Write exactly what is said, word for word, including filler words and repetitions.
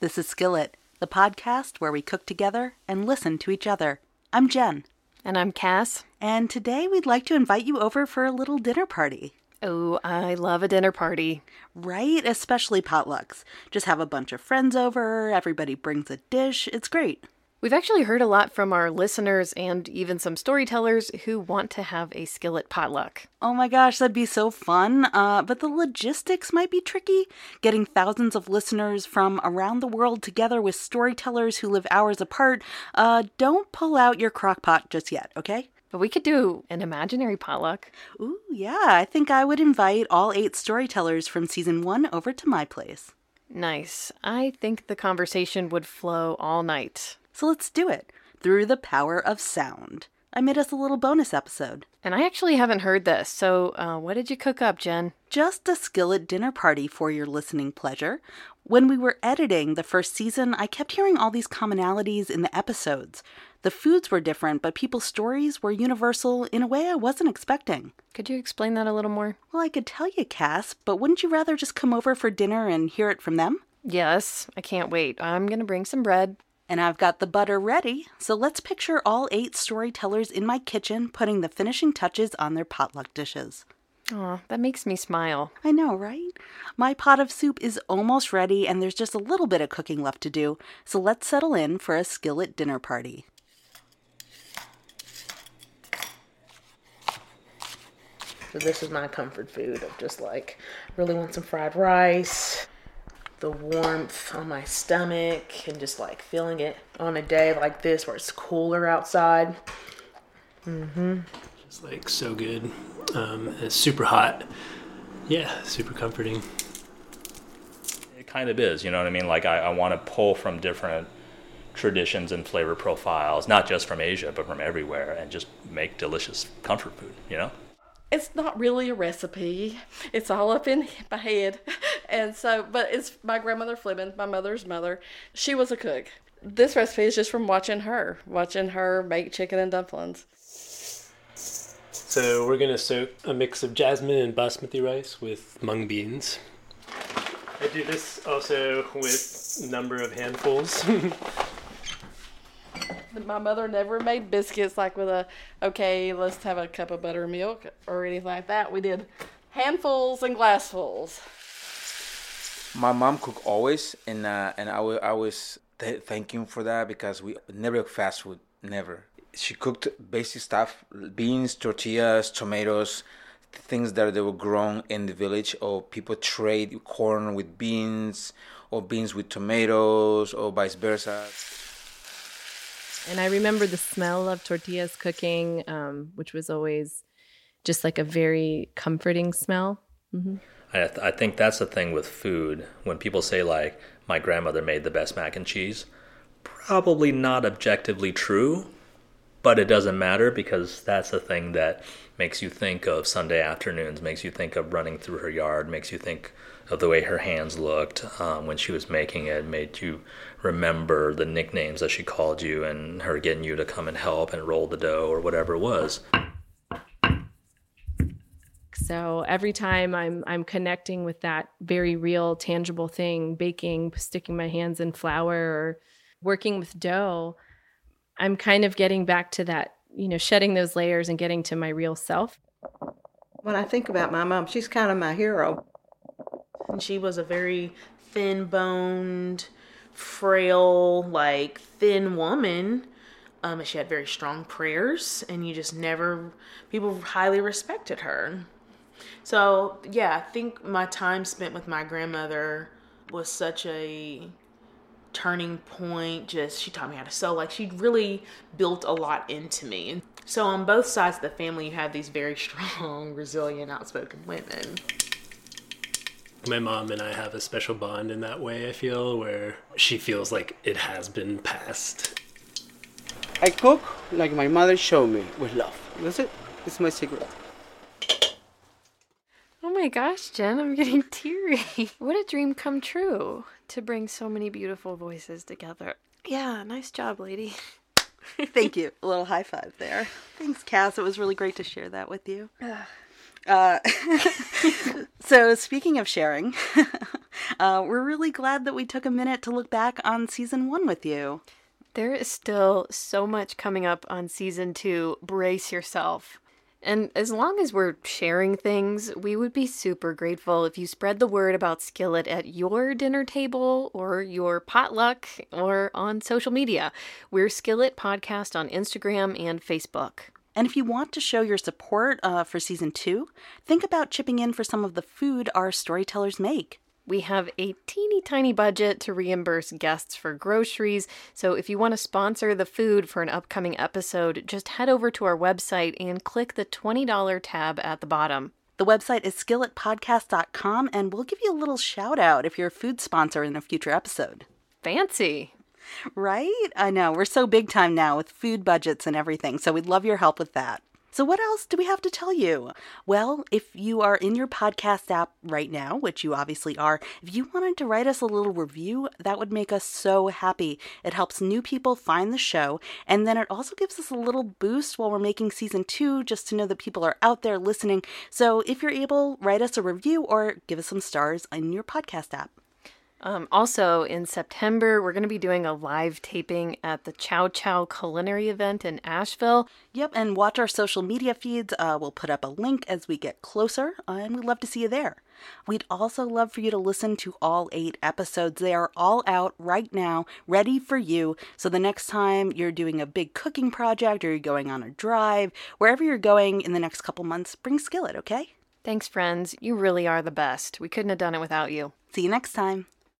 This is Skillet, the podcast where we cook together and listen to each other. I'm Jen. And I'm Cass. And today we'd like to invite you over for a little dinner party. Oh, I love a dinner party. Right? Especially potlucks. Just have a bunch of friends over, everybody brings a dish. It's great. We've actually heard a lot from our listeners and even some storytellers who want to have a skillet potluck. Oh my gosh, that'd be so fun. Uh, but the logistics might be tricky. Getting thousands of listeners from around the world together with storytellers who live hours apart. Uh, don't pull out your crock pot just yet, okay? But we could do an imaginary potluck. Ooh, yeah. I think I would invite all eight storytellers from season one over to my place. Nice. I think the conversation would flow all night. So let's do it, through the power of sound. I made us a little bonus episode. And I actually haven't heard this, so uh, what did you cook up, Jen? Just a skillet dinner party for your listening pleasure. When we were editing the first season, I kept hearing all these commonalities in the episodes. The foods were different, but people's stories were universal in a way I wasn't expecting. Could you explain that a little more? Well, I could tell you, Cass, but wouldn't you rather just come over for dinner and hear it from them? Yes, I can't wait. I'm going to bring some bread. And I've got the butter ready, so let's picture all eight storytellers in my kitchen putting the finishing touches on their potluck dishes. Aw, that makes me smile. I know, right? My pot of soup is almost ready, and there's just a little bit of cooking left to do, so let's settle in for a skillet dinner party. So this is my comfort food of just like, really want some fried rice. The warmth on my stomach and just like feeling it on a day like this where it's cooler outside. Mm-hmm. It's like so good. Um, it's super hot. Yeah, super comforting. It kind of is, you know what I mean? Like I, I want to pull from different traditions and flavor profiles, not just from Asia, but from everywhere, and just make delicious comfort food, you know? It's not really a recipe. It's all up in my head. And so, but it's my grandmother Flibbin, my mother's mother. She was a cook. This recipe is just from watching her, watching her make chicken and dumplings. So we're going to soak a mix of jasmine and basmati rice with mung beans. I do this also with number of handfuls. My mother never made biscuits like with a, okay, let's have a cup of buttermilk or anything like that. We did handfuls and glassfuls. My mom cooked always, and uh, and I will always th- thank him for that because we never fast food, never. She cooked basic stuff, beans, tortillas, tomatoes, things that they were grown in the village, or people trade corn with beans, or beans with tomatoes, or vice versa. And I remember the smell of tortillas cooking, um, which was always just like a very comforting smell. Mm-hmm. I, th- I think that's the thing with food. When people say, like, my grandmother made the best mac and cheese, probably not objectively true, but it doesn't matter because that's the thing that makes you think of Sunday afternoons, makes you think of running through her yard, makes you think of the way her hands looked um, when she was making it, made you remember the nicknames that she called you and her getting you to come and help and roll the dough or whatever it was. So every time I'm I'm connecting with that very real, tangible thing, baking, sticking my hands in flour or working with dough, I'm kind of getting back to that, you know, shedding those layers and getting to my real self. When I think about my mom, she's kind of my hero. And she was a very thin-boned, frail, like, thin woman. Um, and she had very strong prayers, and you just never... People highly respected her. So, yeah, I think my time spent with my grandmother was such a turning point. Just, she taught me how to sew. Like, she really built a lot into me. And so on both sides of the family, you have these very strong, resilient, outspoken women. My mom and I have a special bond in that way, I feel, where she feels like it has been passed. I cook like my mother showed me, with love. That's it. It's my secret. Oh my gosh, Jen, I'm getting teary. What a dream come true to bring so many beautiful voices together. Yeah, nice job, lady. Thank you. A little high five there. Thanks, Cass. It was really great to share that with you. Uh, so speaking of sharing, Uh, we're really glad that we took a minute to look back on season one with you. There is still so much coming up on season two. Brace yourself. And as long as we're sharing things, we would be super grateful if you spread the word about Skillet at your dinner table or your potluck or on social media. We're Skillet Podcast on Instagram and Facebook. And if you want to show your support uh, for season two, think about chipping in for some of the food our storytellers make. We have a teeny tiny budget to reimburse guests for groceries, so if you want to sponsor the food for an upcoming episode, just head over to our website and click the twenty dollars tab at the bottom. The website is skillet podcast dot com, and we'll give you a little shout out if you're a food sponsor in a future episode. Fancy! Right? I know, we're so big time now with food budgets and everything, so we'd love your help with that. So what else do we have to tell you? Well, if you are in your podcast app right now, which you obviously are, if you wanted to write us a little review, that would make us so happy. It helps new people find the show, and then it also gives us a little boost while we're making season two, just to know that people are out there listening. So if you're able, write us a review or give us some stars in your podcast app. Um, also, in September, we're going to be doing a live taping at the Chow Chow culinary event in Asheville. Yep, and watch our social media feeds. Uh, we'll put up a link as we get closer, and we'd love to see you there. We'd also love for you to listen to all eight episodes. They are all out right now, ready for you. So the next time you're doing a big cooking project or you're going on a drive, wherever you're going in the next couple months, bring Skillet, okay? Thanks, friends. You really are the best. We couldn't have done it without you. See you next time.